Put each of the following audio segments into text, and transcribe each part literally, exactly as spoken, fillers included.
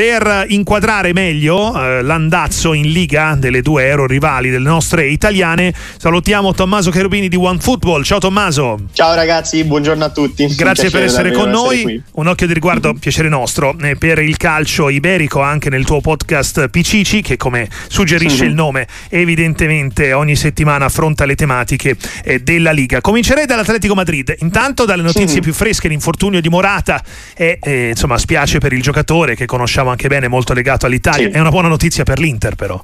per inquadrare meglio eh, l'andazzo in Liga delle due Euro rivali delle nostre italiane. Salutiamo Tommaso Cherubini di One Football. Ciao Tommaso. Ciao ragazzi, buongiorno a tutti. Grazie per essere con noi, essere un occhio di riguardo, piacere nostro, eh, per il calcio iberico anche nel tuo podcast Picici, che come suggerisce il nome evidentemente ogni settimana affronta le tematiche eh, della Liga. Comincerei dall'Atletico Madrid, intanto dalle notizie più fresche, l'infortunio di Morata e eh, insomma spiace per il giocatore che conosciamo anche bene, molto legato all'Italia, sì. È una buona notizia per l'Inter però.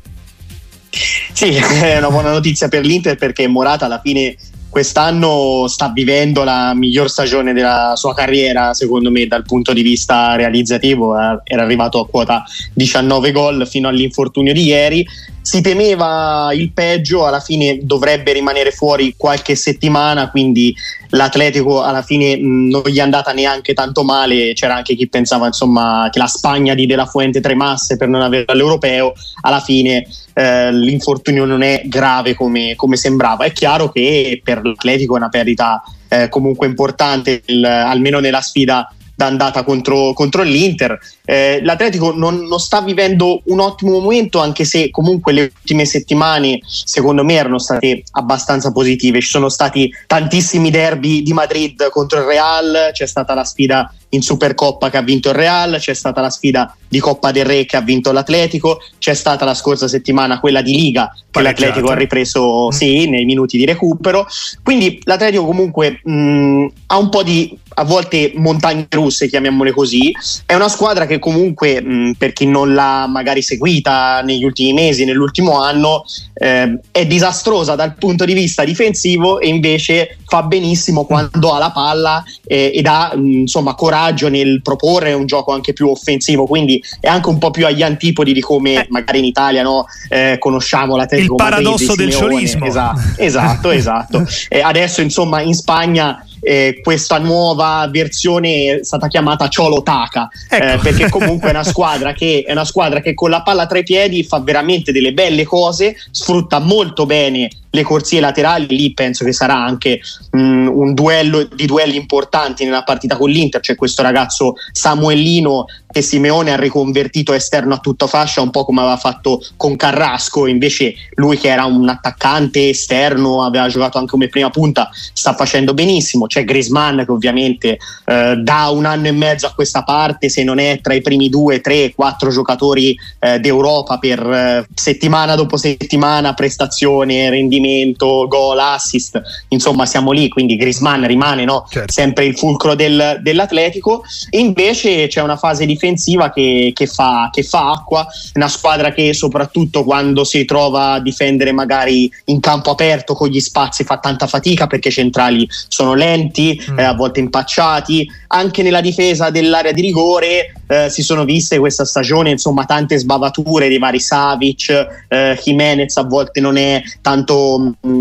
Sì, è una buona notizia per l'Inter perché Morata alla fine quest'anno sta vivendo la miglior stagione della sua carriera, secondo me, dal punto di vista realizzativo. Era arrivato a quota diciannove gol fino all'infortunio di ieri. Si temeva il peggio, alla fine dovrebbe rimanere fuori qualche settimana, quindi l'Atletico alla fine non gli è andata neanche tanto male. C'era anche chi pensava, insomma, che la Spagna di De La Fuente tremasse per non averlo all'Europeo. Alla fine eh, l'infortunio non è grave come, come sembrava. È chiaro che per l'Atletico è una perdita eh, comunque importante, il, almeno nella sfida d'andata contro, contro l'Inter. Eh, L'Atletico non, non sta vivendo un ottimo momento, anche se comunque le ultime settimane secondo me erano state abbastanza positive. Ci sono stati tantissimi derby di Madrid contro il Real, c'è stata la sfida in Supercoppa che ha vinto il Real, c'è stata la sfida di Coppa del Re che ha vinto l'Atletico, c'è stata la scorsa settimana quella di Liga che Pareggiata. L'Atletico ha ripreso sì, nei minuti di recupero, quindi l'Atletico comunque mh, ha un po' di, a volte, montagne russe, chiamiamole così. È una squadra che comunque mh, per chi non l'ha magari seguita negli ultimi mesi, nell'ultimo anno, eh, è disastrosa dal punto di vista difensivo e invece fa benissimo quando ha la palla eh, ed ha mh, insomma coraggio nel proporre un gioco anche più offensivo, quindi è anche un po' più agli antipodi di come eh. magari in Italia no eh, conosciamo l'Atletico Madrid, il paradosso Madrid, del sciolismo. Esatto, esatto, esatto. Eh, adesso insomma in Spagna eh, questa nuova versione è stata chiamata Cholo Taka, ecco. eh, perché comunque è una squadra che è una squadra che con la palla tra i piedi fa veramente delle belle cose, sfrutta molto bene le corsie laterali. Lì penso che sarà anche mh, un duello di duelli importanti nella partita con l'Inter. C'è questo ragazzo Samuelino che Simeone ha riconvertito esterno a tutta fascia, un po' come aveva fatto con Carrasco. Invece lui, che era un attaccante esterno, aveva giocato anche come prima punta, sta facendo benissimo. C'è Griezmann che ovviamente eh, da un anno e mezzo a questa parte, se non è tra i primi due, tre, quattro giocatori eh, d'Europa per eh, settimana dopo settimana, prestazione, rendimento, gol, assist, insomma siamo lì, quindi Griezmann rimane no? certo. sempre il fulcro del, dell'Atletico. Invece c'è una fase difensiva che, che, fa, che fa acqua, una squadra che soprattutto quando si trova a difendere magari in campo aperto con gli spazi fa tanta fatica perché i centrali sono lenti, mm. eh, a volte impacciati. Anche nella difesa dell'area di rigore eh, si sono viste questa stagione insomma tante sbavature dei vari Savic, eh, Jimenez a volte non è tanto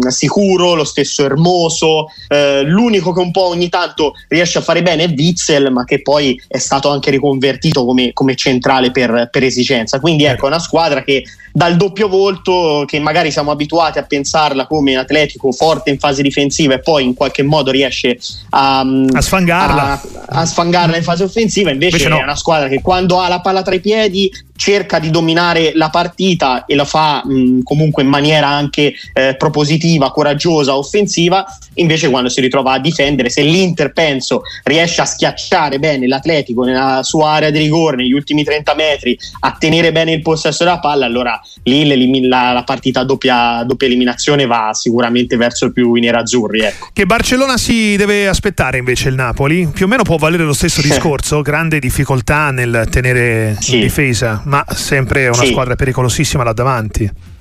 sicuro, lo stesso Ermoso. Eh, l'unico che un po' ogni tanto riesce a fare bene è Vitzel, ma che poi è stato anche riconvertito come, come centrale per, per esigenza. Quindi ecco, è una squadra che dal doppio volto, che magari siamo abituati a pensarla come Atletico forte in fase difensiva e poi in qualche modo riesce a, a sfangarla a, a sfangarla in fase offensiva, invece, invece no. È una squadra che quando ha la palla tra i piedi cerca di dominare la partita e la fa mh, comunque in maniera anche eh, propositiva, coraggiosa, offensiva. Invece quando si ritrova a difendere, se l'Inter penso riesce a schiacciare bene l'Atletico nella sua area di rigore negli ultimi trenta metri, a tenere bene il possesso della palla, allora lì la, la partita doppia, doppia eliminazione va sicuramente verso più i nerazzurri, ecco. Che Barcellona si deve aspettare invece il Napoli, più o meno può valere lo stesso discorso, grande difficoltà nel tenere sì. in difesa, ma sempre una sì. squadra pericolosissima là davanti.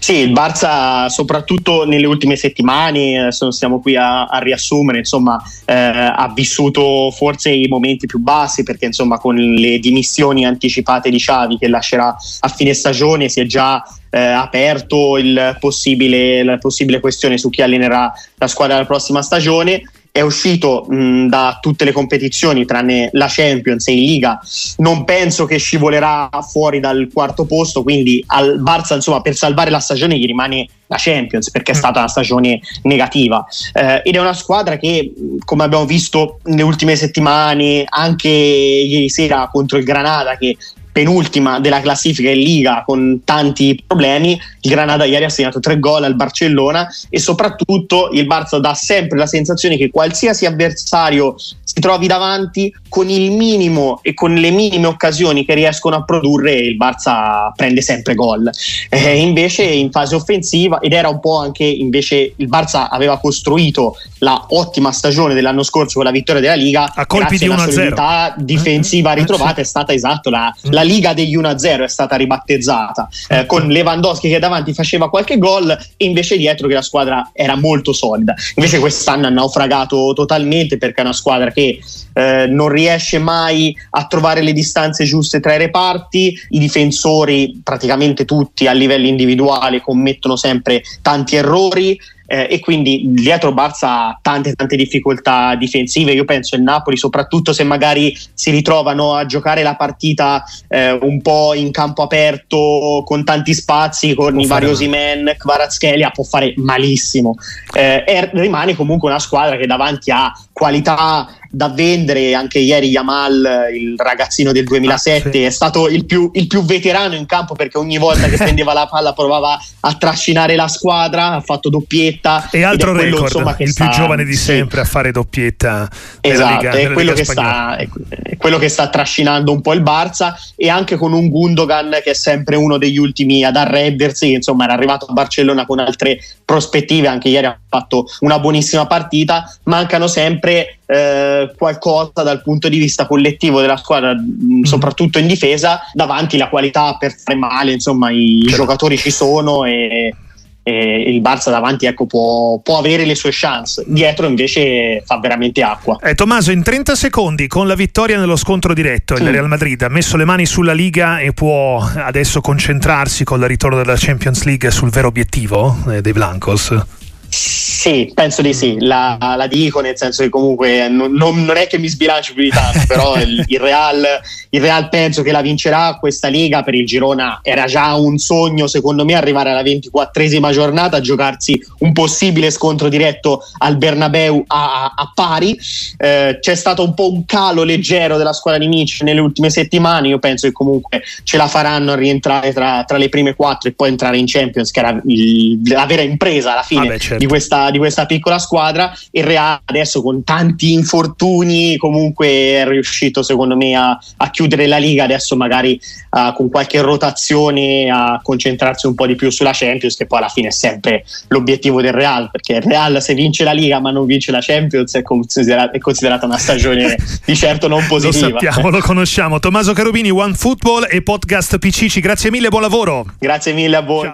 Sì, il Barça soprattutto nelle ultime settimane, siamo qui a, a riassumere, insomma eh, ha vissuto forse i momenti più bassi, perché insomma con le dimissioni anticipate di Xavi che lascerà a fine stagione si è già Eh, aperto il possibile, la possibile questione su chi allenerà la squadra la prossima stagione. È uscito mh, da tutte le competizioni tranne la Champions e in Liga, non penso che scivolerà fuori dal quarto posto, quindi al Barça insomma per salvare la stagione gli rimane la Champions, perché è stata una stagione negativa eh, ed è una squadra che, come abbiamo visto nelle ultime settimane, anche ieri sera contro il Granada, che penultima della classifica in Liga con tanti problemi. Il Granada ieri ha segnato tre gol al Barcellona e soprattutto il Barça dà sempre la sensazione che qualsiasi avversario si trovi davanti, con il minimo e con le minime occasioni che riescono a produrre, il Barça prende sempre gol. Eh, invece in fase offensiva, ed era un po' anche invece il Barça aveva costruito la ottima stagione dell'anno scorso con la vittoria della Liga a colpi di uno a zero. La solidità difensiva ritrovata è stata esatto la, la Liga degli uno a zero, è stata ribattezzata, eh, con Lewandowski che davanti faceva qualche gol e invece dietro che la squadra era molto solida. Invece quest'anno ha naufragato totalmente, perché è una squadra che eh, non riesce mai a trovare le distanze giuste tra i reparti, i difensori praticamente tutti a livello individuale commettono sempre tanti errori. Eh, e quindi dietro Barça tante tante difficoltà difensive. Io penso il Napoli, soprattutto se magari si ritrovano a giocare la partita eh, un po' in campo aperto con tanti spazi, con può i vari Osimhen, Kvaratskhelia, può fare malissimo, eh, e rimane comunque una squadra che davanti ha qualità da vendere. Anche ieri Yamal, il ragazzino del duemilasette, ah, sì. è stato il più, il più veterano in campo, perché ogni volta che prendeva la palla provava a trascinare la squadra, ha fatto doppietta e altro quello, record, insomma, che il sta... più giovane di sempre sì. a fare doppietta esatto, Liga, è, quello che sta, è quello che sta trascinando un po' il Barça, e anche con un Gundogan che è sempre uno degli ultimi ad arrendersi, insomma era arrivato a Barcellona con altre prospettive, anche ieri ha fatto una buonissima partita. Mancano sempre Eh, qualcosa dal punto di vista collettivo della squadra, mh, soprattutto in difesa. Davanti la qualità per fare male, insomma i certo. giocatori ci sono e, e il Barça davanti, ecco, può, può avere le sue chance, dietro invece fa veramente acqua. eh, Tommaso, in trenta secondi, con la vittoria nello scontro diretto, sì. il Real Madrid ha messo le mani sulla Liga e può adesso concentrarsi con il ritorno della Champions League sul vero obiettivo eh, dei Blancos? Sì, penso di sì, la, la dico nel senso che comunque non, non, non è che mi sbilancio più di tanto, però il, il, Real, il Real penso che la vincerà questa Liga. Per il Girona era già un sogno, secondo me, arrivare alla ventiquattresima giornata a giocarsi un possibile scontro diretto al Bernabeu a, a pari. Eh, c'è stato un po' un calo leggero della squadra di Mitch nelle ultime settimane. Io penso che comunque ce la faranno a rientrare tra, tra le prime quattro e poi entrare in Champions, che era il, la vera impresa alla fine. Vabbè, certo. Di questa, di questa piccola squadra. Il Real adesso con tanti infortuni comunque è riuscito, secondo me, a, a chiudere la Liga. Adesso magari uh, con qualche rotazione a concentrarsi un po' di più sulla Champions, che poi alla fine è sempre l'obiettivo del Real, perché il Real, se vince la Liga ma non vince la Champions, è, considera- è considerata una stagione di certo non positiva. Lo sappiamo, lo conosciamo. Tommaso Cherubini, One Football e podcast Picici, grazie mille, buon lavoro. Grazie mille a voi. Ciao.